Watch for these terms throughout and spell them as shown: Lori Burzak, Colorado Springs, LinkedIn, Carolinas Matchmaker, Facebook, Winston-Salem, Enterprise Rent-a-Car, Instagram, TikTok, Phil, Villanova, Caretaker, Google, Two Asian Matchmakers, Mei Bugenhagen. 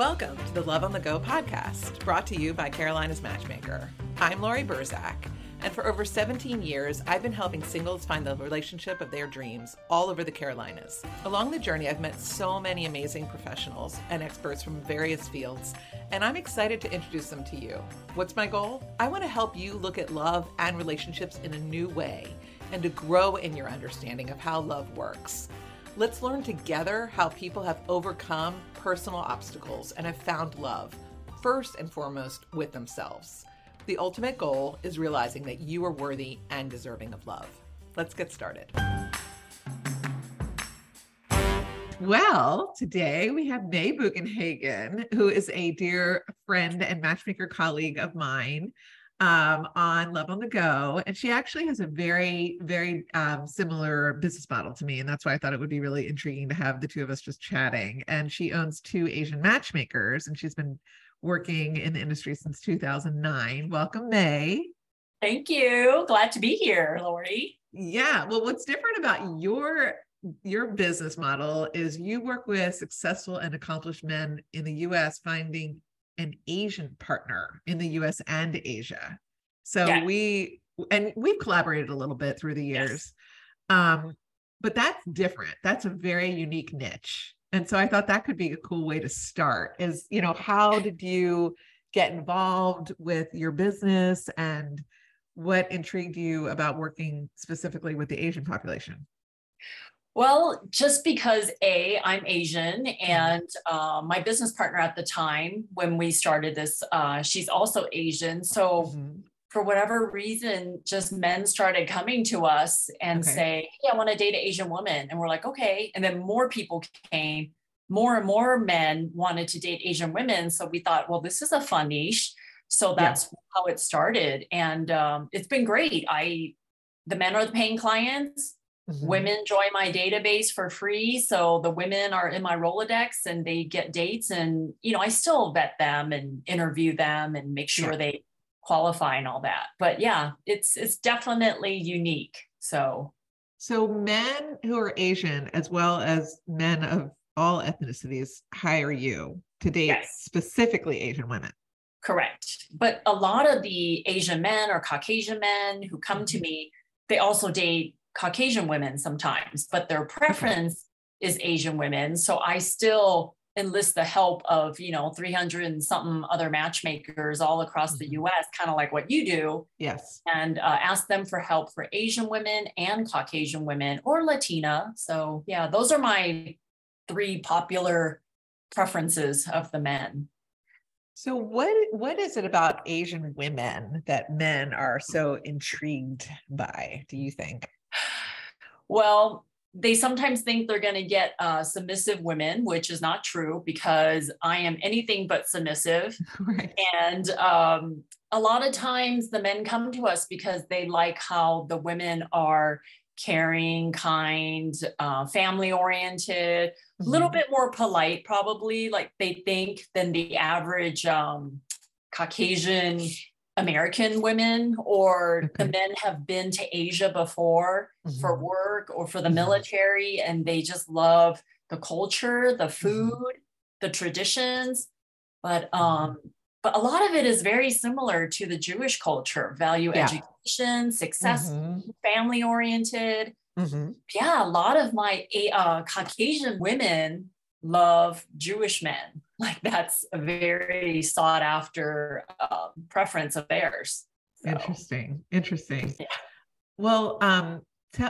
Welcome to the Love on the Go podcast, brought to you by Carolinas Matchmaker. I'm Lori Burzak, and for over 17 years, I've been helping singles find the relationship of their dreams all over the Carolinas. Along the journey, I've met so many amazing professionals and experts from various fields, and I'm excited to introduce them to you. What's my goal? I want to help you look at love and relationships in a new way and to grow in your understanding of how love works. Let's learn together how people have overcome personal obstacles and have found love, first and foremost with themselves. The ultimate goal is realizing that you are worthy and deserving of love. Let's get started. Well, today we have Mei Bugenhagen, who is a dear friend and matchmaker colleague of mine on Love on the Go. And she actually has a very, very similar business model to me. And that's why I thought it would be really intriguing to have the two of us just chatting. And she owns Two Asian Matchmakers, and she's been working in the industry since 2009. Welcome, Mei. Thank you. Glad to be here, Lori. Yeah. Well, what's different about your business model is you work with successful and accomplished men in the U.S. finding an Asian partner in the U.S. and Asia. So yeah. We've collaborated a little bit through the years, yes. But that's different. That's a very unique niche. And so I thought that could be a cool way to start is, you know, how did you get involved with your business and what intrigued you about working specifically with the Asian population? Well, just because I'm Asian, and my business partner at the time when we started this, she's also Asian. So for whatever reason, just men started coming to us and say, hey, I want to date an Asian woman. And we're like, okay. And then more people came, more and more men wanted to date Asian women. So we thought, well, this is a fun niche. So that's how it started. And it's been great. The men are the paying clients. Mm-hmm. Women join my database for free. So the women are in my Rolodex and they get dates, and, you know, I still vet them and interview them and make sure they qualify and all that. But yeah, it's definitely unique. So men who are Asian, as well as men of all ethnicities, hire you to date specifically Asian women. Correct. But a lot of the Asian men or Caucasian men who come to me, they also date Caucasian women sometimes, but their preference is Asian women. So I still enlist the help of, you know, 300 and something other matchmakers all across the US, kind of like what you do. Yes. And ask them for help for Asian women and Caucasian women or Latina. So yeah, those are my three popular preferences of the men. So what is it about Asian women that men are so intrigued by, do you think? Well, they sometimes think they're going to get submissive women, which is not true because I am anything but submissive. Right. And a lot of times the men come to us because they like how the women are caring, kind, family oriented, a little bit more polite, probably, like they think, than the average Caucasian American women, or the men have been to Asia before for work or for the military, and they just love the culture, the food, the traditions. But a lot of it is very similar to the Jewish culture, value education, success, family oriented. Yeah, a lot of my Caucasian women love Jewish men. Like that's a very sought after preference of theirs. So. Interesting. Yeah. Well,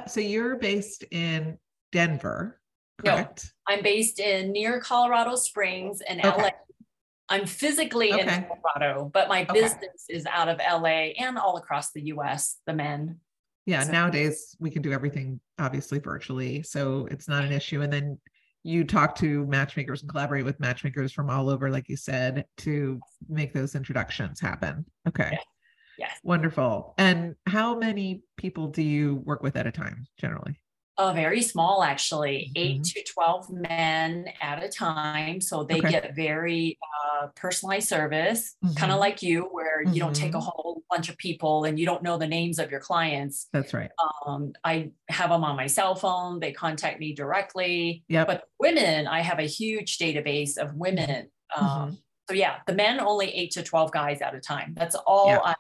so you're based in Denver, correct? No, I'm based in near Colorado Springs in LA. I'm physically in Colorado, but my business is out of LA and all across the US, the men. Yeah. So. Nowadays we can do everything obviously virtually, so it's not an issue. And then you talk to matchmakers and collaborate with matchmakers from all over, like you said, to make those introductions happen. Okay. Yes. Wonderful. And how many people do you work with at a time generally? Very small, actually, 8 to 12 men at a time. So they get very personalized service, kind of like you, where you don't take a whole bunch of people and you don't know the names of your clients. That's right. I have them on my cell phone. They contact me directly. But women, I have a huge database of women So yeah, the men only 8 to 12 guys at a time. That's all I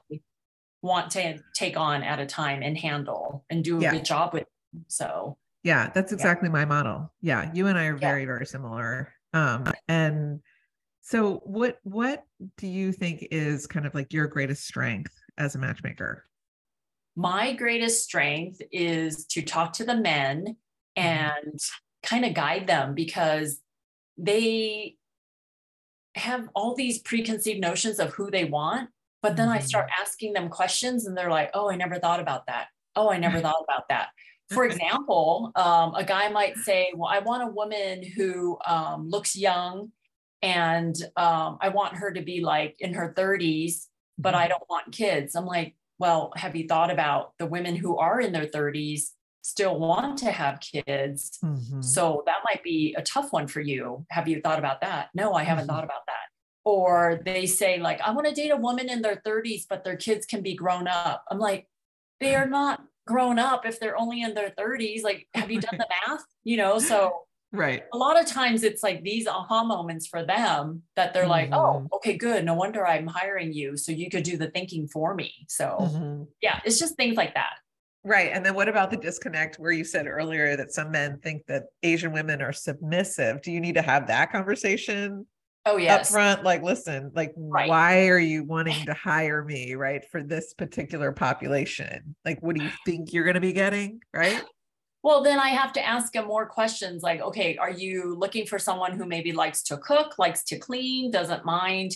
want to take on at a time and handle and do a good job with. So yeah, that's exactly my model. Yeah. You and I are very, very similar. And so what do you think is kind of like your greatest strength as a matchmaker? My greatest strength is to talk to the men and kind of guide them, because they have all these preconceived notions of who they want. But then I start asking them questions and they're like, oh, I never thought about that. Oh, I never thought about that. For example, a guy might say, well, I want a woman who looks young, and I want her to be like in her 30s, but I don't want kids. I'm like, well, have you thought about the women who are in their 30s still want to have kids? So that might be a tough one for you. Have you thought about that? No, I haven't thought about that. Or they say like, I want to date a woman in their 30s, but their kids can be grown up. I'm like, they are not grown up if they're only in their 30s. Like, have you done the math? You know, so a lot of times it's like these aha moments for them that they're like, oh, okay, good. No wonder I'm hiring you. So you could do the thinking for me. So yeah, it's just things like that. Right. And then what about the disconnect where you said earlier that some men think that Asian women are submissive? Do you need to have that conversation? Oh, yes. Up front, like, listen, like, why are you wanting to hire me, right, for this particular population? Like, what do you think you're going to be getting, right? Well, then I have to ask them more questions like, okay, are you looking for someone who maybe likes to cook, likes to clean, doesn't mind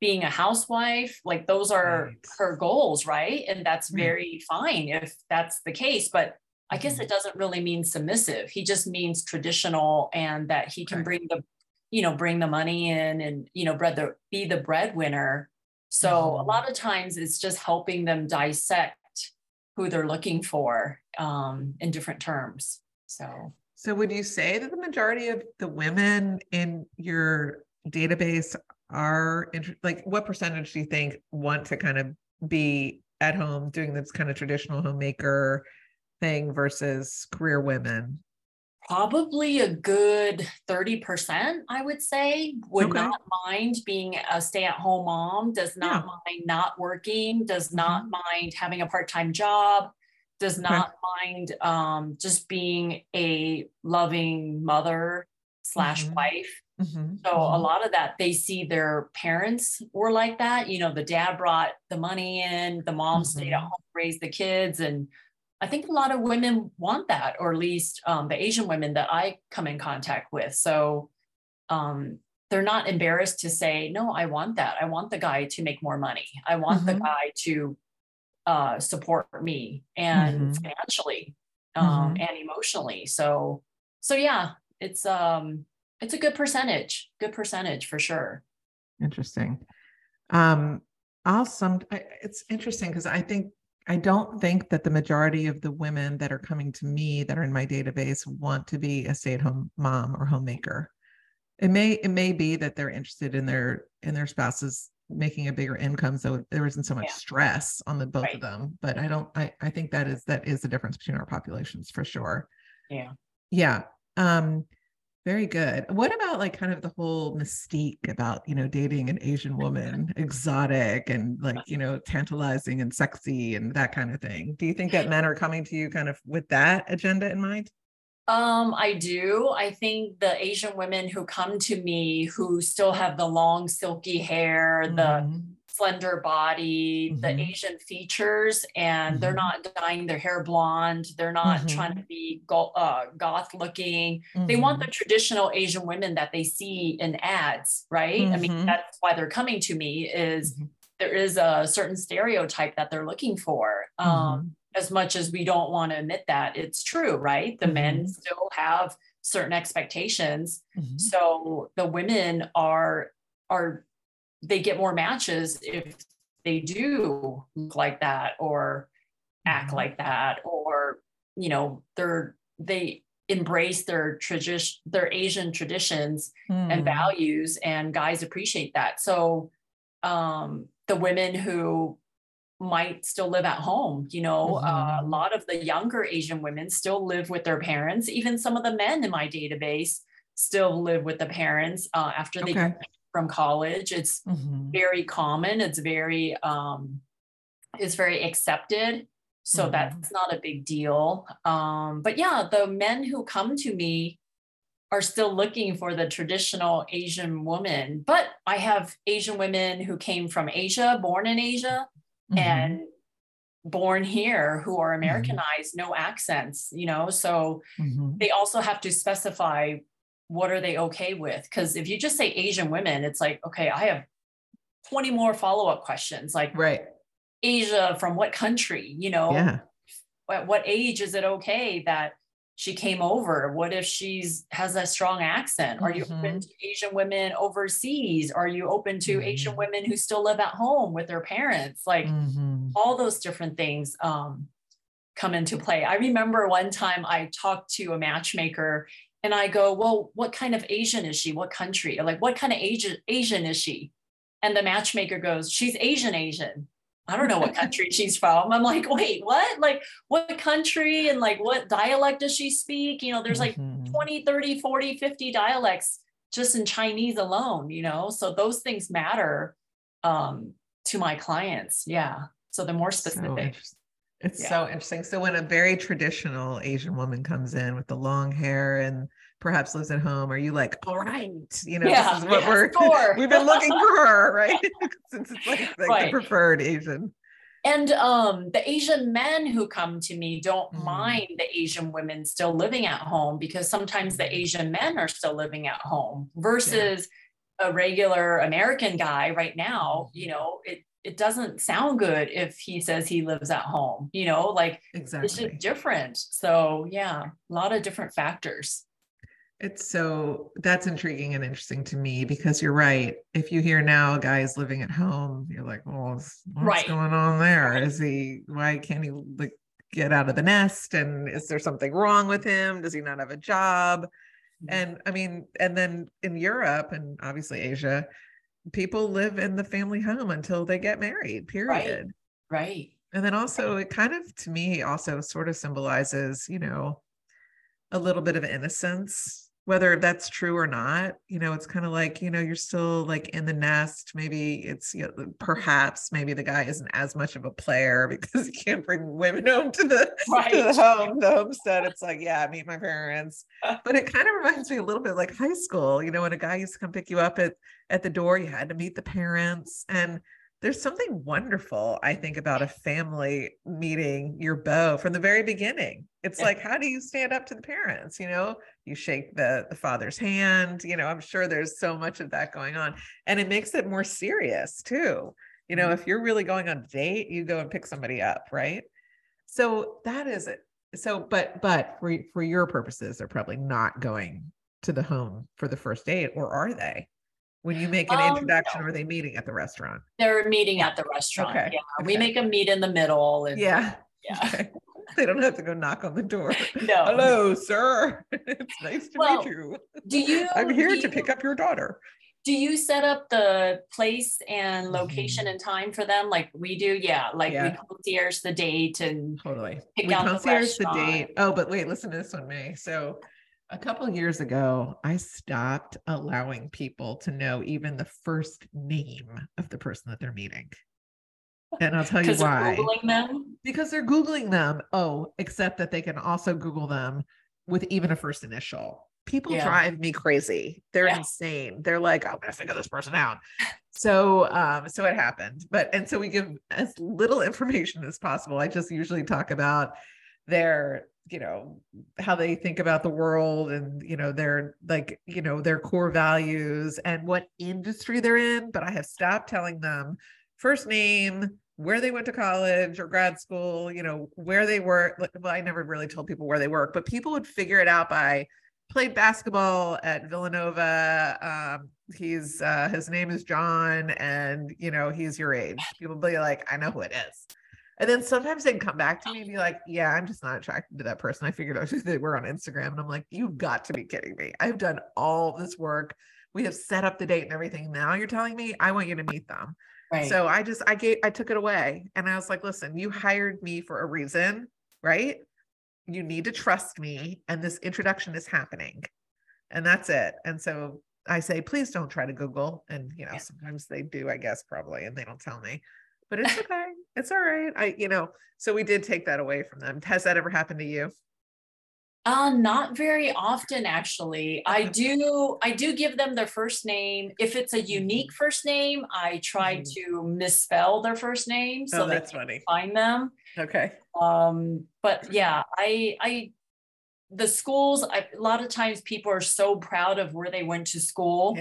being a housewife? Like, those are her goals, right? And that's very fine if that's the case. But I guess it doesn't really mean submissive. He just means traditional, and that he can bring the, you know, bring the money in and, you know, be the breadwinner. So a lot of times it's just helping them dissect who they're looking for in different terms. So would you say that the majority of the women in your database are like, what percentage do you think want to kind of be at home doing this kind of traditional homemaker thing versus career women? Probably a good 30%, I would say, would not mind being a stay-at-home mom, does not mind not working, does not mind having a part-time job, does not mind just being a loving mother / wife. So a lot of that, they see their parents were like that. You know, the dad brought the money in, the mom stayed at home, raised the kids, and I think a lot of women want that, or at least the Asian women that I come in contact with. So they're not embarrassed to say, no, I want that. I want the guy to make more money. I want the guy to support me and financially and emotionally. So yeah, it's a good percentage for sure. Interesting. Awesome. It's interesting because I don't think that the majority of the women that are coming to me that are in my database want to be a stay-at-home mom or homemaker. It may be that they're interested in their spouses making a bigger income, so there isn't so much stress on the both of them. But I think that is the difference between our populations for sure. Yeah. Yeah. Very good. What about like kind of the whole mystique about, you know, dating an Asian woman, exotic and like, you know, tantalizing and sexy and that kind of thing? Do you think that men are coming to you kind of with that agenda in mind? I do. I think the Asian women who come to me who still have the long silky hair, the slender body, the Asian features, and they're not dyeing their hair blonde. They're not trying to be goth looking. They want the traditional Asian women that they see in ads, right? I mean, that's why they're coming to me, is there is a certain stereotype that they're looking for. As much as we don't want to admit that, it's true, right? The men still have certain expectations. So the women are they get more matches if they do look like that or act like that, or, you know, they embrace their Asian traditions and values, and guys appreciate that. So, the women who might still live at home, you know, a lot of the younger Asian women still live with their parents. Even some of the men in my database still live with the parents after they from college. It's very common. It's very accepted. So that's not a big deal. But yeah, the men who come to me are still looking for the traditional Asian woman, but I have Asian women who came from Asia, born in Asia and born here, who are Americanized, no accents, you know, so they also have to specify what are they okay with? Because if you just say Asian women, it's like, okay, I have 20 more follow-up questions. Like Asia from what country, you know, at what age is it okay that she came over? What if she's has a strong accent? Are you open to Asian women overseas? Are you open to Asian women who still live at home with their parents? Like all those different things come into play. I remember one time I talked to a matchmaker and I go, well, what kind of Asian is she? What country? Or like, what kind of Asian is she? And the matchmaker goes, she's Asian. I don't know what country she's from. I'm like, wait, what? Like, what country and like what dialect does she speak? You know, there's like 20, 30, 40, 50 dialects just in Chinese alone, you know? So those things matter to my clients. Yeah. So they're more specific. So interesting. So when a very traditional Asian woman comes in with the long hair and perhaps lives at home, are you like, all right, you know, this is what we've been looking for her, right? Since it's like the preferred Asian. And the Asian men who come to me don't mind the Asian women still living at home, because sometimes the Asian men are still living at home versus a regular American guy right now, you know, it doesn't sound good if he says he lives at home, you know, like it's just different. So yeah, a lot of different factors. It's so that's intriguing and interesting to me, because you're right. If you hear now a guy is living at home, you're like, well, what's going on there? Is he, why can't he like get out of the nest? And is there something wrong with him? Does he not have a job? And I mean, and then in Europe and obviously Asia, people live in the family home until they get married, period. Right. And then also it kind of, to me, also sort of symbolizes, you know, a little bit of innocence, whether that's true or not. You know, it's kind of like, you know, you're still like in the nest. Maybe it's, you know, perhaps maybe the guy isn't as much of a player because he can't bring women home to the homestead. It's like, yeah, meet my parents. But it kind of reminds me a little bit like high school, you know, when a guy used to come pick you up at the door, you had to meet the parents. And there's something wonderful, I think, about a family meeting your beau from the very beginning. It's like, how do you stand up to the parents? You know, you shake the father's hand. You know, I'm sure there's so much of that going on. And it makes it more serious too. You know, if you're really going on a date, you go and pick somebody up, right? So that is it. So, but for your purposes, they're probably not going to the home for the first date, or are they? When you make an introduction, are they meeting at the restaurant? They're meeting at the restaurant. Okay. Yeah. Okay. We make them meet in the middle. And, Okay. They don't have to go knock on the door. No. Hello, sir. It's nice to meet you. I'm here to pick up your daughter. Do you set up the place and location and time for them? Like we do. Yeah. Like we concierge the date and pick out concierge the date. Oh, but wait, listen to this one, May. So a couple of years ago, I stopped allowing people to know even the first name of the person that they're meeting. And I'll tell you why. Because they're Googling them? Because they're Googling them. Oh, except that they can also Google them with even a first initial. People drive me crazy. They're insane. They're like, I'm going to figure this person out. So it happened. So we give as little information as possible. I just usually talk about their, you know, how they think about the world and, you know, their, like, you know, their core values and what industry they're in. But I have stopped telling them first name, where they went to college or grad school, you know, where they work. Well, I never really told people where they work, but people would figure it out by played basketball at Villanova. He's, his name is John, and, you know, he's your age. People will be like, I know who it is. And then sometimes they'd come back to me and be like, yeah, I'm just not attracted to that person. I figured out they were on Instagram. And I'm like, you've got to be kidding me. I've done all this work. We have set up the date and everything. Now you're telling me I want you to meet them. Right. So I took it away. And I was like, listen, you hired me for a reason, right? You need to trust me. And this introduction is happening. And that's it. And so I say, please don't try to Google. And, you know, sometimes they do, I guess, probably, and they don't tell me, but it's okay. It's all right. So we did take that away from them. Has that ever happened to you? Not very often, actually. I do give them their first name. If it's a unique first name, I try to misspell their first name so that's funny. Find them. Okay. But yeah, the schools, a lot of times people are so proud of where they went to school,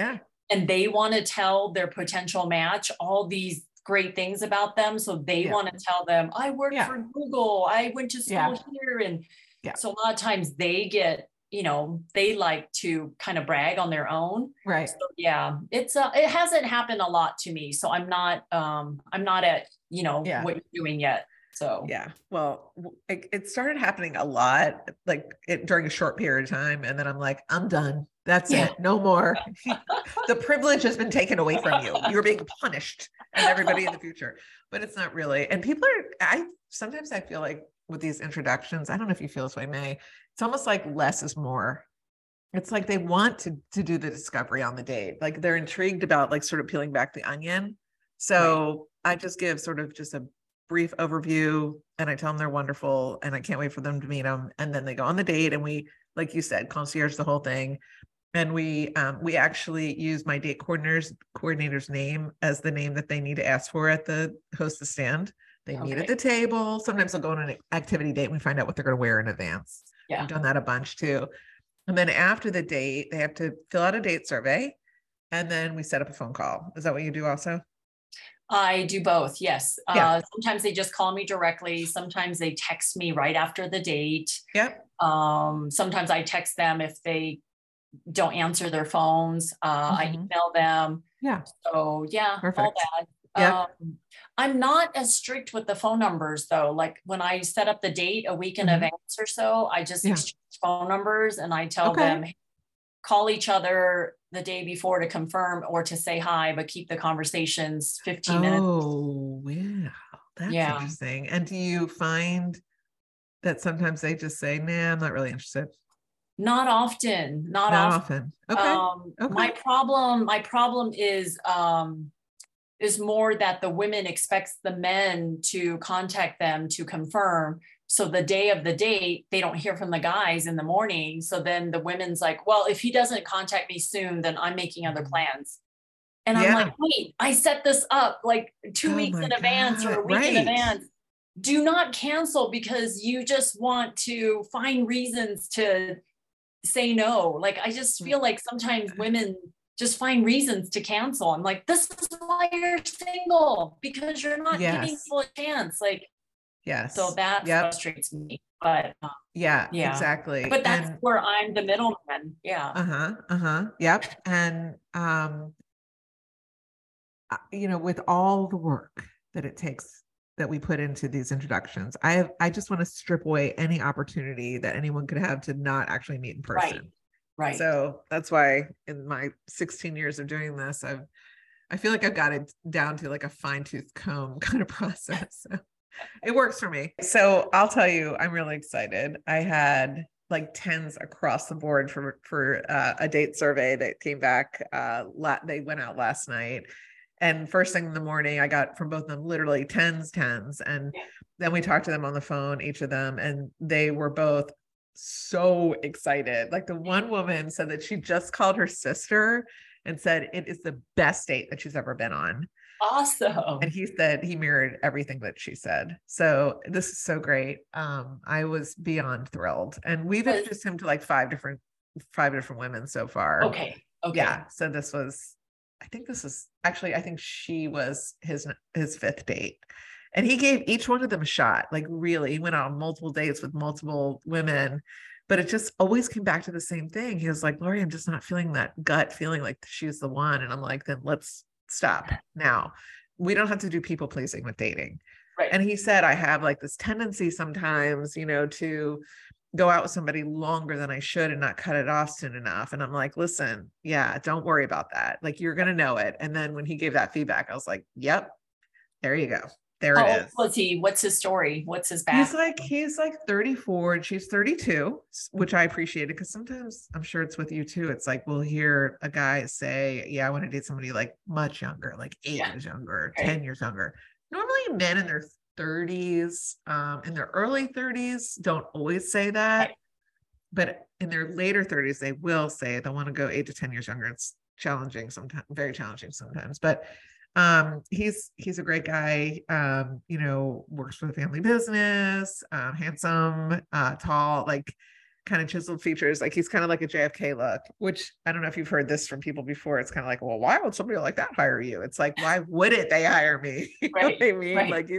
and they want to tell their potential match all these great things about them. So they want to tell them, I worked for Google, I went to school here. And so a lot of times they get, they like to kind of brag on their own. Right. So it hasn't happened a lot to me. So I'm not at, what you're doing yet. So, well, it started happening a lot, during a short period of time. And then I'm like, I'm done. That's it. No more. The privilege has been taken away from you. You're being punished, and everybody in the future, but it's not really. And people are, sometimes I feel like with these introductions, I don't know if you feel this way, Mei, it's almost like less is more. It's like they want to do the discovery on the date. Like they're intrigued about sort of peeling back the onion. So I just give sort of just a brief overview, and I tell them they're wonderful and I can't wait for them to meet them. And then they go on the date, and we, like you said, concierge the whole thing. And we actually use my date coordinator's name as the name that they need to ask for at the hostess stand. They meet at the table. Sometimes they'll go on an activity date and we find out what they're going to wear in advance. Yeah. We've done that a bunch too. And then after the date, they have to fill out a date survey, and then we set up a phone call. Is that what you do also? I do both. Yes. Yeah. Sometimes they just call me directly. Sometimes they text me right after the date. Yep. Sometimes I text them if they don't answer their phones. I email them. Yeah. So yeah, perfect. All that. Yeah. I'm not as strict with the phone numbers though. Like when I set up the date a week in advance or so, I just exchange phone numbers, and I tell them, hey, call each other the day before to confirm or to say hi, but keep the conversations 15 minutes. Oh, wow. That's interesting. And do you find that sometimes they just say, nah, I'm not really interested? Not often. Not often. Okay. Okay. My problem is more that the women expects the men to contact them to confirm. So the day of the date, they don't hear from the guys in the morning. So then the women's like, well, if he doesn't contact me soon, then I'm making other plans. And I'm like, wait, I set this up like two weeks in advance or a week in advance. Do not cancel because you just want to find reasons to say no. Like, I just feel like sometimes women just find reasons to cancel. I'm like, this is why you're single, because you're not giving people a chance. Like, so that frustrates me, but exactly. But that's where I'm the middleman. Yeah. And, with all the work that it takes that we put into these introductions, I just want to strip away any opportunity that anyone could have to not actually meet in person. Right. Right. So that's why in my 16 years of doing this, I feel like I've got it down to like a fine tooth comb kind of process. So it works for me. So I'll tell you, I'm really excited. I had like tens across the board for a date survey that came back. They went out last night, and first thing in the morning, I got from both of them, literally tens. And then we talked to them on the phone, each of them, and they were both so excited. Like the one woman said that she just called her sister and said it is the best date that she's ever been on. Awesome. And he said he mirrored everything that she said. So this is so great. I was beyond thrilled, and we've introduced him to like five different women so far. Okay. Yeah. So this was, I think she was his fifth date. And he gave each one of them a shot. Like really, he went on multiple dates with multiple women, but it just always came back to the same thing. He was like, Lori, I'm just not feeling that gut feeling like she's the one. And I'm like, then let's stop now. We don't have to do people pleasing with dating. Right. And he said, I have like this tendency sometimes, to go out with somebody longer than I should and not cut it off soon enough. And I'm like, listen, don't worry about that. Like you're going to know it. And then when he gave that feedback, I was like, yep, there you go. There it is. Was he? What's his story? What's his background? He's like 34 and she's 32, which I appreciated because sometimes I'm sure it's with you too. It's like, we'll hear a guy say, yeah, I want to date somebody like much younger, like 8 years younger, okay. 10 years younger. Normally men in their 30s, in their early 30s, don't always say that, but in their later 30s, they will say they want to go 8 to 10 years younger. It's challenging sometimes, very challenging sometimes, but he's a great guy. You know, works for the family business, handsome, tall, like kind of chiseled features. Like he's kind of like a JFK look, which I don't know if you've heard this from people before. It's kind of like, well, why would somebody like that hire you? It's like, why wouldn't they hire me? You know what I mean? Right. Like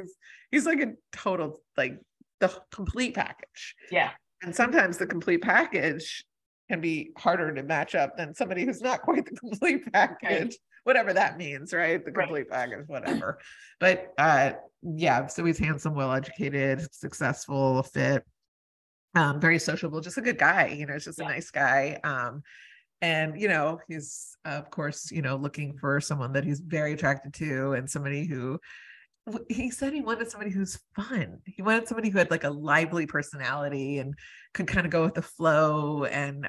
he's like a total, like the complete package. Yeah. And sometimes the complete package can be harder to match up than somebody who's not quite the complete package. Right. Whatever that means, right? The complete package, whatever. But yeah, so he's handsome, well-educated, successful, fit, very sociable, just a good guy, you know, just a nice guy. And, you know, he's, of course, you know, looking for someone that he's very attracted to and somebody who, he said he wanted somebody who's fun. He wanted somebody who had like a lively personality and could kind of go with the flow and,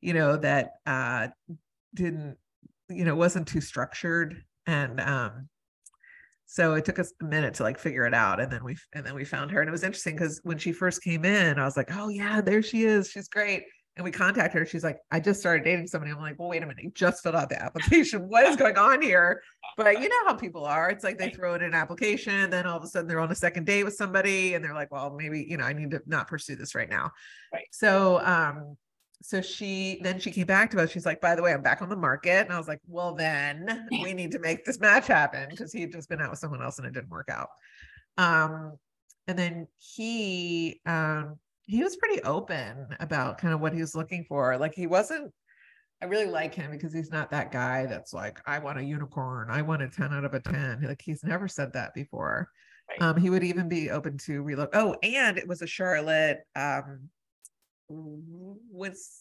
you know, that didn't, you know, wasn't too structured. And, so it took us a minute to like figure it out. And then we found her, and it was interesting because when she first came in, I was like, oh yeah, there she is. She's great. And we contact her. She's like, I just started dating somebody. I'm like, well, wait a minute. You just filled out the application. What is going on here? But you know how people are. It's like they throw in an application. Then all of a sudden they're on a second date with somebody and they're like, well, maybe, you know, I need to not pursue this right now. Right. So, so she came back to us. She's like, by the way, I'm back on the market. And I was like, well, then we need to make this match happen, because he had just been out with someone else and it didn't work out. And then he was pretty open about kind of what he was looking for. Like I really like him because he's not that guy that's like, I want a unicorn. I want a 10 out of a 10. Like he's never said that before. Right. He would even be open to relocate. Oh, and it was a Charlotte, Winston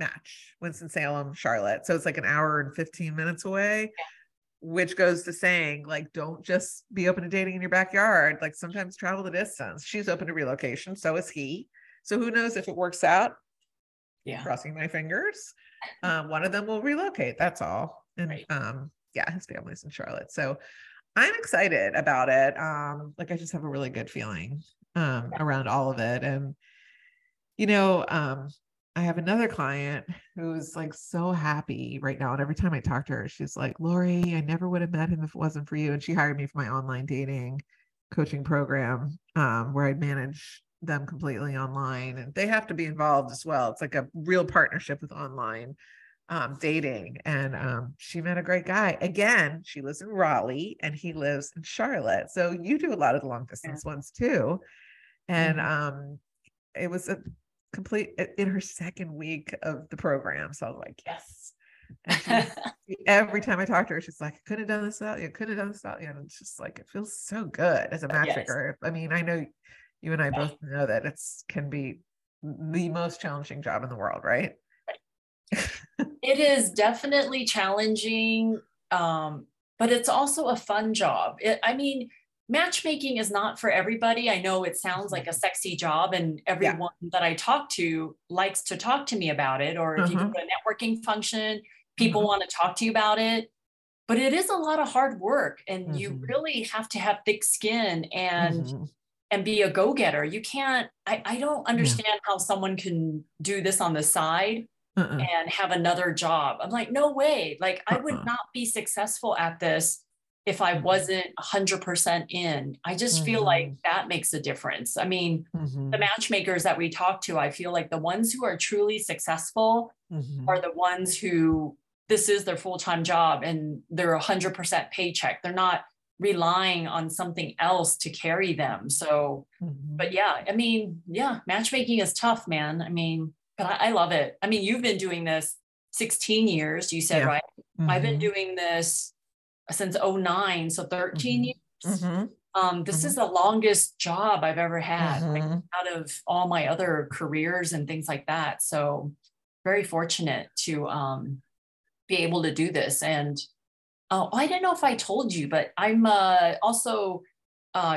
match, Winston-Salem, Charlotte. So it's like an hour and 15 minutes away, which goes to saying like, don't just be open to dating in your backyard. Like sometimes travel the distance. She's open to relocation. So is he. So who knows if it works out? Yeah. Crossing my fingers. One of them will relocate. That's all. And, yeah, his family's in Charlotte. So I'm excited about it. Like I just have a really good feeling, around all of it. And, you know, I have another client who's like so happy right now. And every time I talk to her, she's like, Lori, I never would have met him if it wasn't for you. And she hired me for my online dating coaching program, where I manage them completely online, and they have to be involved as well. It's like a real partnership with online, dating. And, she met a great guy. Again, she lives in Raleigh and he lives in Charlotte. So you do a lot of the long distance ones too. And, it was a complete in her second week of the program. So I was like, yes. And every time I talk to her, she's like, I couldn't have done this without you. And it's just like, it feels so good as a matchmaker. Yes. I mean, I know you and I both know that can be the most challenging job in the world, right? It is definitely challenging. But it's also a fun job. Matchmaking is not for everybody. I know it sounds like a sexy job, and everyone that I talk to likes to talk to me about it. Or if you go to a networking function, people want to talk to you about it, but it is a lot of hard work, and you really have to have thick skin and be a go-getter. You can't, I don't understand how someone can do this on the side and have another job. I'm like, no way. Like I would not be successful at this if I wasn't 100% in. I just feel like that makes a difference. I mean, the matchmakers that we talk to, I feel like the ones who are truly successful are the ones who, this is their full-time job and they're 100% paycheck. They're not relying on something else to carry them. So, but yeah, I mean, yeah, matchmaking is tough, man. I mean, but I love it. I mean, you've been doing this 16 years, you said, right? I've been doing this since 2009, so 13 years. This is the longest job I've ever had, like, out of all my other careers and things like that. So very fortunate to be able to do this. And I don't know if I told you, but I'm also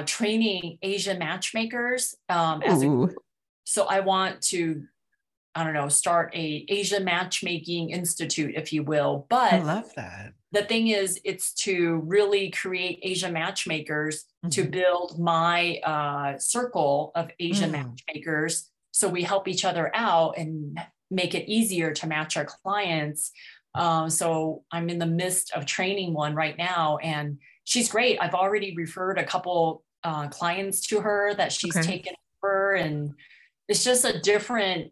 training Asian matchmakers as a group. So I want to, I don't know, start a Asian matchmaking institute, if you will. But I love that. The thing is, it's to really create Asian matchmakers to build my circle of Asian matchmakers. So we help each other out and make it easier to match our clients. So I'm in the midst of training one right now, and she's great. I've already referred a couple clients to her that she's taken over, and it's just a different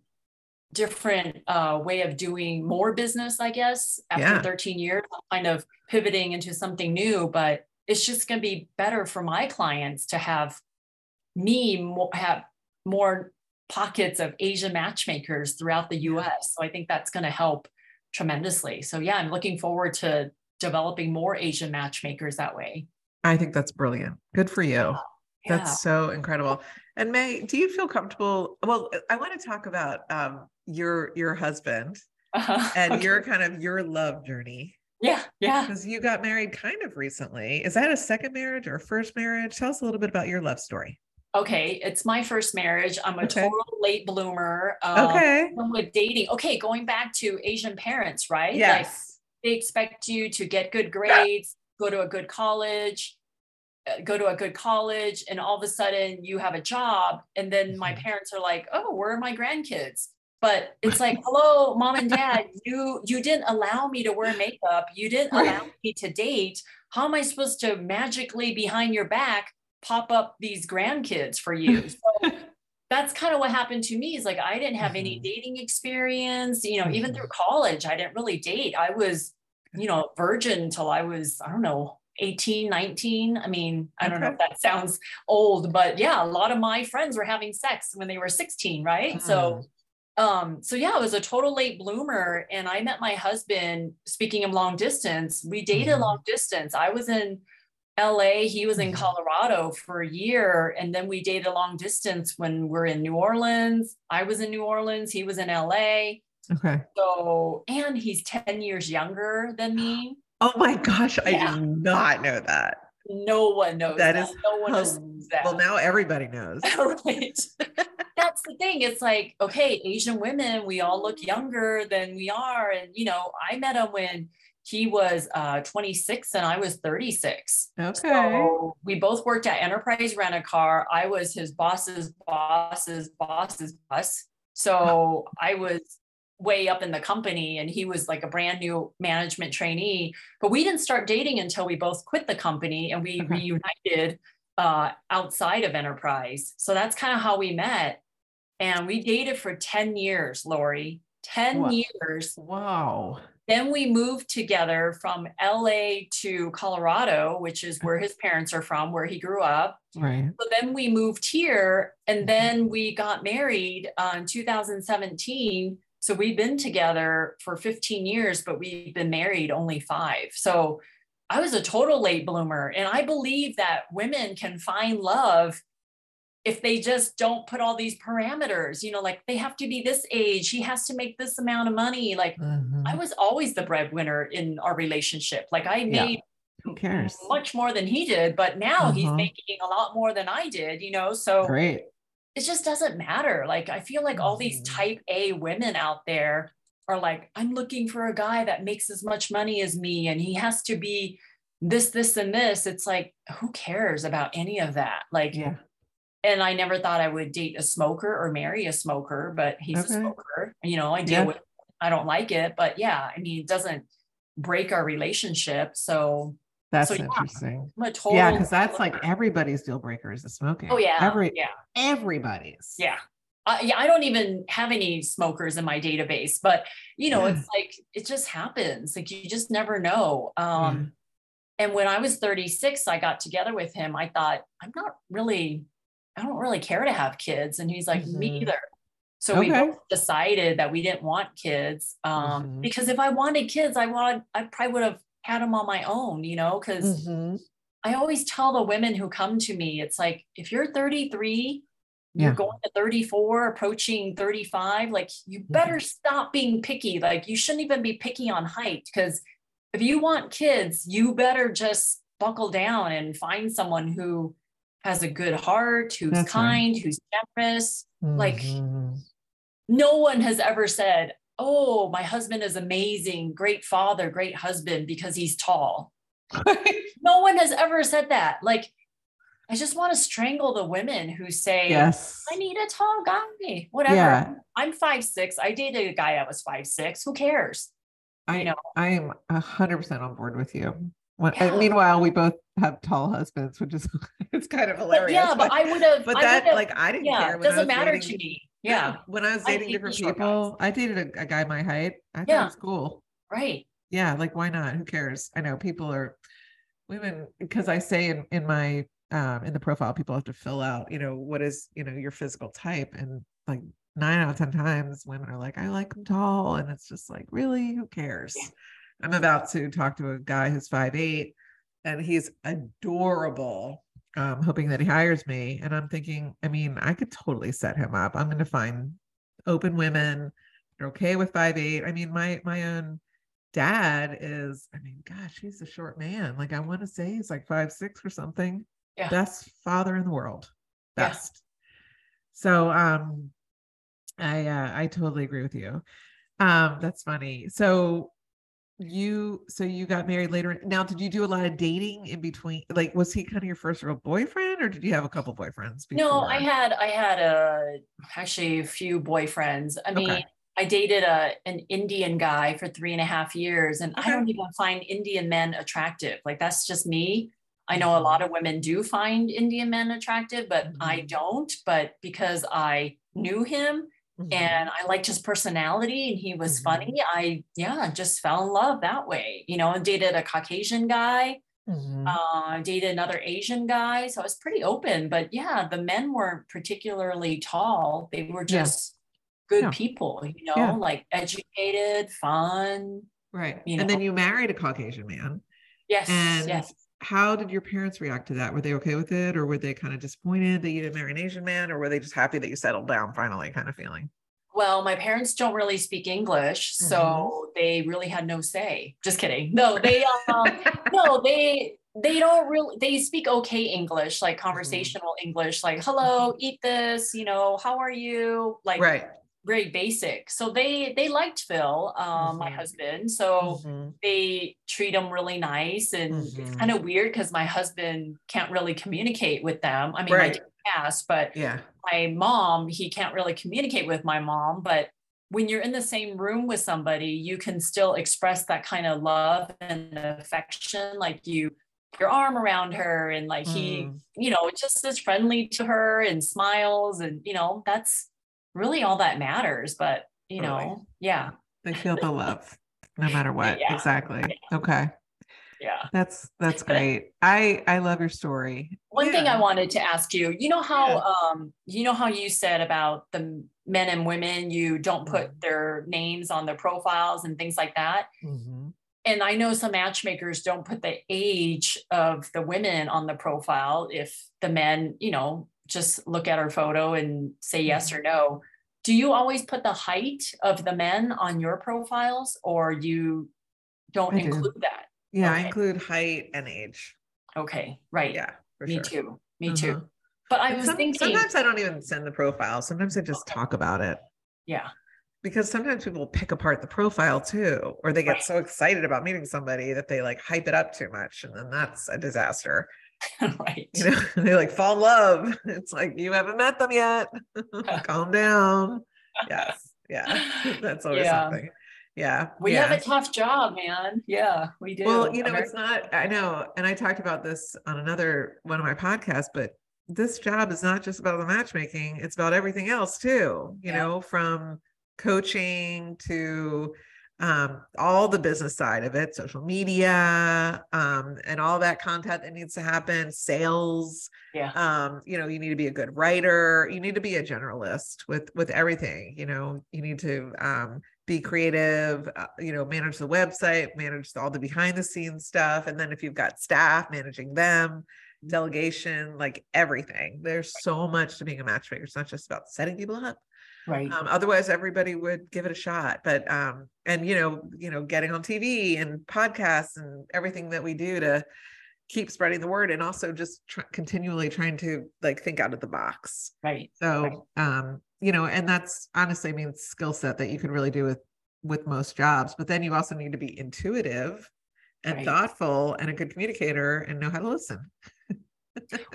way of doing more business, I guess. After 13 years, I'm kind of pivoting into something new, but it's just going to be better for my clients to have me have more pockets of Asian matchmakers throughout the US. So I think that's going to help tremendously. So yeah, I'm looking forward to developing more Asian matchmakers that way. I think that's brilliant. Good for you. That's so incredible. And Mei, do you feel comfortable? Well, I want to talk about your husband and your kind of your love journey. Yeah. Because you got married kind of recently. Is that a second marriage or first marriage? Tell us a little bit about your love story. Okay. It's my first marriage. I'm a total late bloomer. With dating. Going back to Asian parents, right? Yes. Like, they expect you to get good grades, go to a good college. And all of a sudden you have a job. And then my parents are like, oh, where are my grandkids? But it's like, hello, mom and dad, you didn't allow me to wear makeup. You didn't allow me to date. How am I supposed to magically behind your back pop up these grandkids for you? So that's kind of what happened to me, is like, I didn't have any dating experience, even through college, I didn't really date. I was, virgin until I was, 18, 19. I mean, I don't know if that sounds old, but yeah, a lot of my friends were having sex when they were 16. Right. So yeah, I was a total late bloomer, and I met my husband speaking of long distance. We dated long distance. I was in LA, he was in Colorado for a year. And then we dated long distance when we're in New Orleans. I was in New Orleans, he was in LA. Okay. So, and he's 10 years younger than me. Oh my gosh. Yeah. I did not know that. No one knows that. No one knows that. Well, now everybody knows. Right. That's the thing. It's like, okay, Asian women, we all look younger than we are. And, I met him when he was 26 and I was 36. Okay. So we both worked at Enterprise Rent-a-Car. I was his boss's boss. So I was way up in the company, and he was like a brand new management trainee, but we didn't start dating until we both quit the company and we reunited outside of Enterprise. So that's kind of how we met. And we dated for 10 years, Lori, 10 years. Wow. Then we moved together from LA to Colorado, which is where his parents are from, where he grew up. Right. So then we moved here, and then we got married in 2017. So we've been together for 15 years, but we've been married only 5. So I was a total late bloomer. And I believe that women can find love if they just don't put all these parameters, like they have to be this age, he has to make this amount of money. Like I was always the breadwinner in our relationship. Like I made much more than he did, but now he's making a lot more than I did, so it just doesn't matter. Like, I feel like all these type A women out there are like, I'm looking for a guy that makes as much money as me, and he has to be this, this, and this. It's like, who cares about any of that? Like, and I never thought I would date a smoker or marry a smoker, but he's a smoker, I deal with, I don't like it, but it doesn't break our relationship. So that's interesting. I'm a total because that's lover. Like everybody's deal breaker is the smoking. Oh yeah. Everybody's. Yeah. I don't even have any smokers in my database, but it's like, it just happens. Like you just never know. And when I was 36, I got together with him. I thought I don't really care to have kids. And he's like, me either. So we both decided that we didn't want kids. Because if I wanted kids, I probably would have had them on my own, because I always tell the women who come to me, it's like, if you're 33, you're going to 34, approaching 35, like you better stop being picky. Like you shouldn't even be picky on height, because if you want kids, you better just buckle down and find someone who has a good heart, who's That's kind, right. who's generous. Mm-hmm. Like no one has ever said, oh, my husband is amazing, great father, great husband, because he's tall. No one has ever said that. Like, I just want to strangle the women who say, yes. I need a tall guy, whatever. Yeah. I'm 5'6". I dated a guy that was 5'6". Who cares? I am 100% on board with you. Meanwhile, we both have tall husbands, which is, it's kind of hilarious. I didn't care. It doesn't matter to me. Yeah. When I was dating different people, I dated a guy my height. I thought it was cool. Right. Yeah. Like, why not? Who cares? I know people are women, because I say in my, in the profile, people have to fill out, what is, your physical type, and like 9 out of 10 times women are like, I like them tall. And it's just like, really, who cares? Yeah. I'm about to talk to a guy who's 5'8" and he's adorable. Hoping that he hires me. And I'm thinking, I could totally set him up. I'm going to find open women. They're okay with 5'8". My own dad is, gosh, he's a short man. Like, I want to say he's like 5'6" or something. Yeah. Best father in the world. Best. Yeah. So, I totally agree with you. That's funny. So you got married later. Now, did you do a lot of dating in between? Like, was he kind of your first real boyfriend, or did you have a couple boyfriends before? No, I had actually a few boyfriends. Okay. I dated an Indian guy for 3.5 years, and I don't even find Indian men attractive. Like, that's just me. I know a lot of women do find Indian men attractive, but mm-hmm. I don't, but because I knew him, mm-hmm. and I liked his personality and he was mm-hmm. funny, I just fell in love that way, and dated a Caucasian guy, mm-hmm. Dated another Asian guy. So I was pretty open, but the men weren't particularly tall. They were just good people, like educated, fun. Right. And then you married a Caucasian man. Yes. Yes. How did your parents react to that? Were they okay with it? Or were they kind of disappointed that you didn't marry an Asian man? Or were they just happy that you settled down finally, kind of feeling? Well, my parents don't really speak English, mm-hmm. so they really had no say. Just kidding. No, they, they don't really, they speak okay English, like conversational mm-hmm. English, like, hello, eat this, how are you? Like, right. Very basic. So they liked Phil, mm-hmm. my husband. So mm-hmm. they treat him really nice. And mm-hmm. it's kind of weird because my husband can't really communicate with them. I didn't ask, but my mom, he can't really communicate with my mom. But when you're in the same room with somebody, you can still express that kind of love and affection. Like, you put your arm around her and like he, just is friendly to her and smiles. And, that's really all that matters, but really? They feel the love no matter what. Exactly. Okay. That's great. I love your story. One thing I wanted to ask you, how you said about the men and women, you don't put mm-hmm. their names on their profiles and things like that. Mm-hmm. And I know some matchmakers don't put the age of the women on the profile if the men, just look at her photo and say yes or no. Do you always put the height of the men on your profiles, or you don't include that? Yeah, okay. I include height and age. Okay, right. Yeah, for sure. Me too. But I was thinking... Sometimes I don't even send the profile. Sometimes I just talk about it. Yeah. Because sometimes people pick apart the profile too, or they get so excited about meeting somebody that they like hype it up too much. And then that's a disaster. Right. They like fall in love. It's like, you haven't met them yet. Calm down. Yes. Yeah. That's always something. Yeah. We have a tough job, man. Yeah, we do. Well, it's not, I know. And I talked about this on another one of my podcasts, but this job is not just about the matchmaking. It's about everything else too, from coaching to, all the business side of it, social media, and all that content that needs to happen, sales, you need to be a good writer. You need to be a generalist with everything, you need to, be creative, manage the website, manage all the behind the scenes stuff. And then if you've got staff, managing them, delegation, like everything, there's so much to being a matchmaker. It's not just about setting people up. Right. Otherwise everybody would give it a shot, but, and you know, getting on TV and podcasts and everything that we do to keep spreading the word, and also just continually trying to like think out of the box. Right. So, right. You know, and that's honestly, I mean, skill set that you can really do with most jobs, but then you also need to be intuitive and right. thoughtful and a good communicator and know how to listen.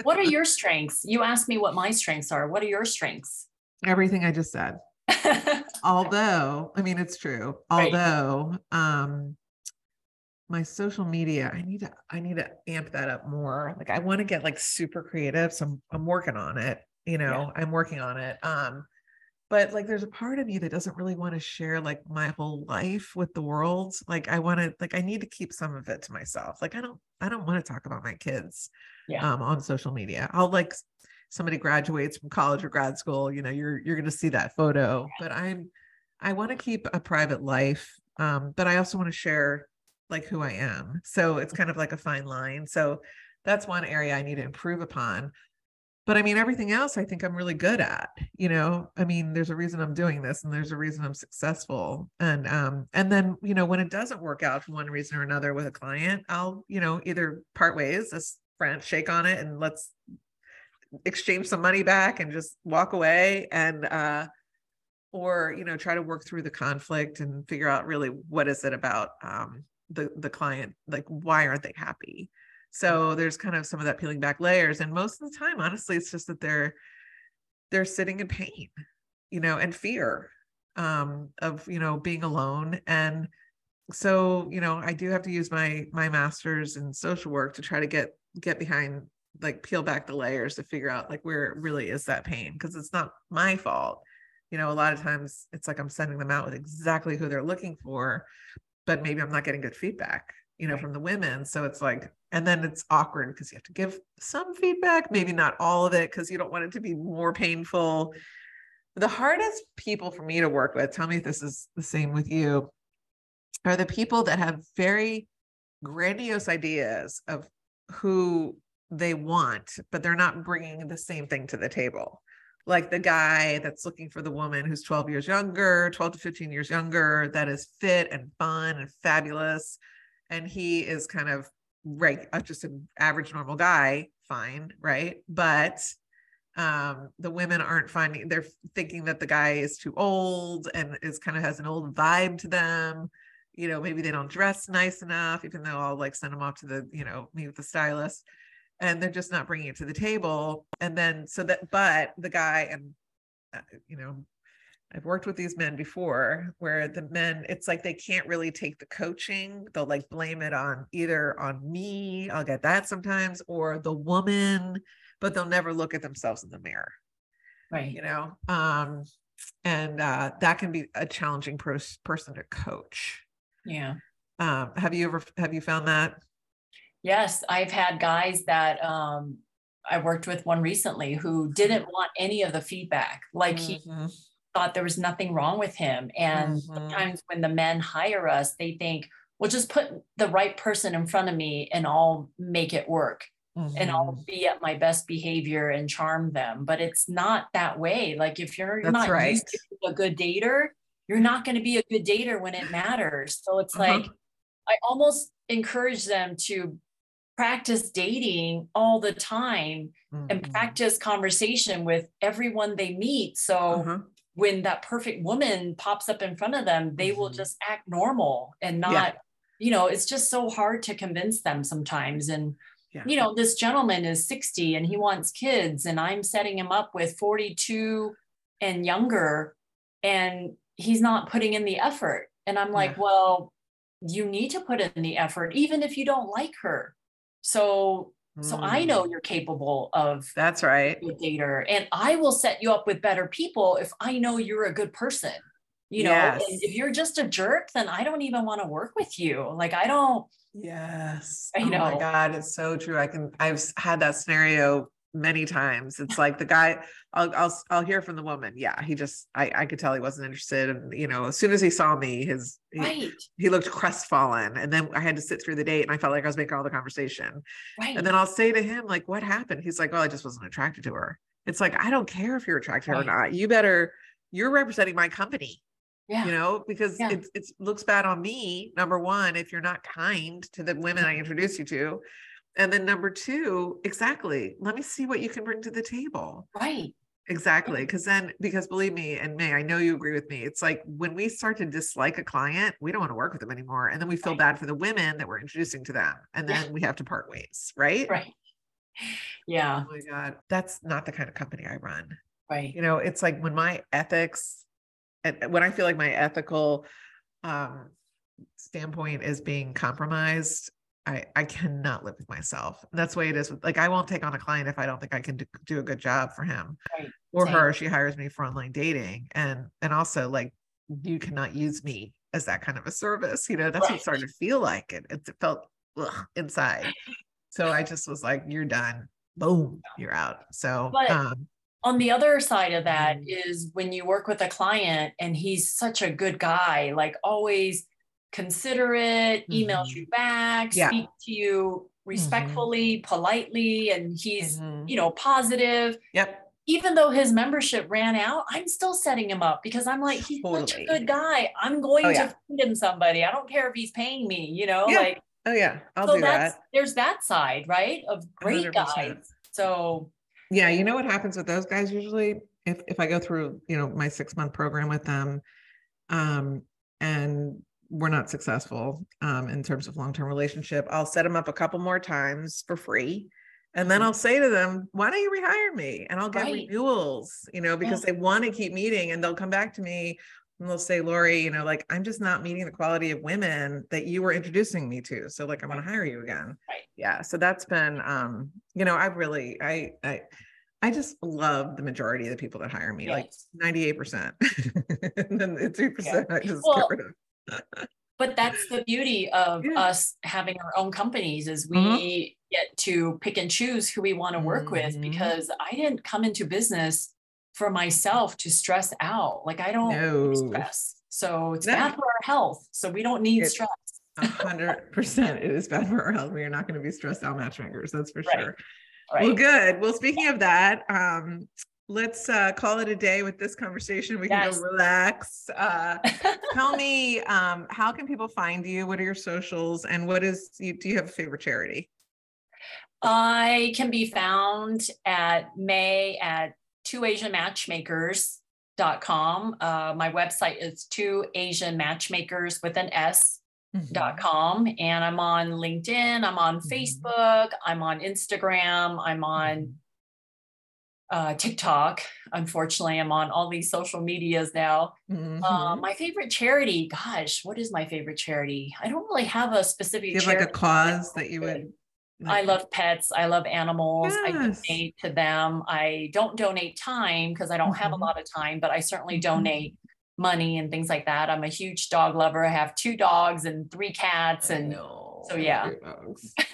What are your strengths? You asked me what my strengths are. What are your strengths? Everything I just said, although, I mean, it's true. Although, right. My social media, I need to amp that up more. Like I want to get like super creative. So I'm working on it, you know, yeah. I'm working on it. But like, there's a part of me that doesn't really want to share like my whole life with the world. Like I want to, like, I need to keep some of it to myself. Like, I don't want to talk about my kids, yeah. On social media. I'll like somebody graduates from college or grad school, you know, you're going to see that photo, yeah. but I want to keep a private life. But I also want to share like who I am. So it's kind of like a fine line. So that's one area I need to improve upon. But I mean, everything else I think I'm really good at, you know, I mean, there's a reason I'm doing this and there's a reason I'm successful. And then, you know, when it doesn't work out for one reason or another with a client, I'll, you know, either part ways, as friends, shake on it and let's exchange some money back and just walk away and, or, you know, try to work through the conflict and figure out really what is it about, the client, like, why aren't they happy? So there's kind of some of that peeling back layers. And most of the time, honestly, it's just that they're sitting in pain, you know, and fear, of, you know, being alone. And so, you know, I do have to use my master's in social work to try to get behind, like peel back the layers to figure out like where it really is that pain. 'Cause it's not my fault. You know, a lot of times it's like, I'm sending them out with exactly who they're looking for, but maybe I'm not getting good feedback, you know, right. from the women. So it's like, and then it's awkward because you have to give some feedback, maybe not all of it, because you don't want it to be more painful. The hardest people for me to work with, tell me if this is the same with you, are the people that have very grandiose ideas of who they want, but they're not bringing the same thing to the table. Like the guy that's looking for the woman who's 12 to 15 years younger, that is fit and fun and fabulous. And he is kind of right, just an average, normal guy, fine. Right. But, the women aren't finding, they're thinking that the guy is too old and is kind of has an old vibe to them. You know, maybe they don't dress nice enough, even though I'll like send them off to the, you know, meet with the stylist. And they're just not bringing it to the table. And then, so that, but the guy, and, you know, I've worked with these men before where the men, it's like, they can't really take the coaching. They'll like blame it on either on me, I'll get that sometimes, or the woman, but they'll never look at themselves in the mirror. Right. You know? And that can be a challenging person to coach. Yeah. Have you found that? Yes, I've had guys that I worked with one recently who didn't want any of the feedback. Like mm-hmm. he thought there was nothing wrong with him. And mm-hmm. sometimes when the men hire us, they think, well, just put the right person in front of me and I'll make it work mm-hmm. and I'll be at my best behavior and charm them. But it's not that way. Like if you're not right. used to being a good dater, you're not going to be a good dater when it matters. So it's uh-huh. like, I almost encourage them to practice dating all the time mm-hmm. and practice conversation with everyone they meet. So uh-huh. when that perfect woman pops up in front of them, they mm-hmm. will just act normal and not, yeah. you know, it's just so hard to convince them sometimes. And, yeah. you know, this gentleman is 60 and he wants kids and I'm setting him up with 42 and younger and he's not putting in the effort. And I'm like, yeah. well, you need to put in the effort, even if you don't like her. So I know you're capable of that's right. a dater, and I will set you up with better people if I know you're a good person, you know, yes. and if you're just a jerk, then I don't even want to work with you. Like I don't, yes. you know. Oh my God, it's so true. I've had that scenario many times. It's like the guy, I'll hear from the woman. Yeah. He just, I could tell he wasn't interested. And, you know, as soon as he saw me, he looked crestfallen. And then I had to sit through the date and I felt like I was making all the conversation. Right. And then I'll say to him, like, what happened? He's like, well, I just wasn't attracted to her. It's like, I don't care if you're attracted right. or not. You better you're representing my company, you know, because it looks bad on me. Number one, if you're not kind to the women I introduce you to. And then number two, exactly. Let me see what you can bring to the table. Right. Exactly. Because then, because believe me, and May, I know you agree with me. It's like when we start to dislike a client, we don't want to work with them anymore. And then we feel bad for the women that we're introducing to them. And then we have to part ways. Right. Right. Yeah. Oh my God. That's not the kind of company I run. Right. You know, it's like when my ethics and when I feel like my ethical standpoint is being compromised, I cannot live with myself. And that's the way it is. Like, I won't take on a client if I don't think I can do a good job for him or her. She hires me for online dating. And also, like, you cannot use me as that kind of a service. You know, that's what started to feel like it. It felt inside. So I just was like, you're done. Boom, you're out. So, but on the other side of that is when you work with a client and he's such a good guy, like always considerate, emails you back, speak to you respectfully, politely, and he's, you know, positive. Yep. Even though his membership ran out, I'm still setting him up because I'm like, he's such a good guy. I'm going to find him somebody. I don't care if he's paying me, you know, like, I'll do that. There's that side, right? Of great 100%. Guys. So yeah. You know what happens with those guys usually if I go through, you know, my 6-month program with them, and we're not successful in terms of long-term relationship, I'll set them up a couple more times for free. And then I'll say to them, why don't you rehire me? And I'll get renewals, you know, because they want to keep meeting, and they'll come back to me and they'll say, Lori, you know, like, I'm just not meeting the quality of women that you were introducing me to. So like, I'm going to hire you again. Right. Yeah. So that's been, you know, I've really, I just love the majority of the people that hire me, like 98%. And then the 2% I just get rid of. But that's the beauty of us having our own companies, is we get to pick and choose who we want to work with, because I didn't come into business for myself to stress out. Like, I don't stress. So it's bad for our health. So we don't need stress. 100% it is bad for our health. We are not going to be stressed out matchmakers. That's for sure. Right. Well, good. Well, speaking of that, let's call it a day with this conversation. We can go relax. Tell me, how can people find you? What are your socials? And what is, do you have a favorite charity? I can be found at May at twoasianmatchmakers.com. My website is twoasianmatchmakers.com. And I'm on LinkedIn. I'm on Facebook. I'm on Instagram. I'm on TikTok. Unfortunately, I'm on all these social medias now. My favorite charity, gosh, what is my favorite charity? I don't really have a specific charity. Like a cause that you would like. I love pets. I love animals. Yes. I donate to them. I don't donate time because I don't have a lot of time, but I certainly donate money and things like that. I'm a huge dog lover. I have 2 dogs and 3 cats and so yeah.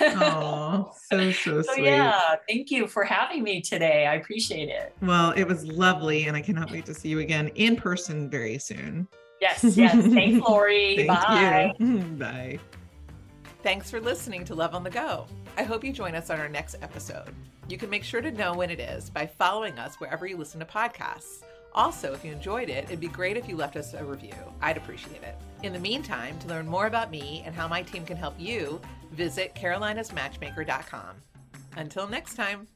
Oh, so sweet. Yeah, thank you for having me today. I appreciate it. Well, it was lovely, and I cannot wait to see you again in person very soon. Yes. Thanks, Lori. Bye. You. Bye. Thanks for listening to Love on the Go. I hope you join us on our next episode. You can make sure to know when it is by following us wherever you listen to podcasts. Also, if you enjoyed it, it'd be great if you left us a review. I'd appreciate it. In the meantime, to learn more about me and how my team can help you, visit carolinasmatchmaker.com. Until next time.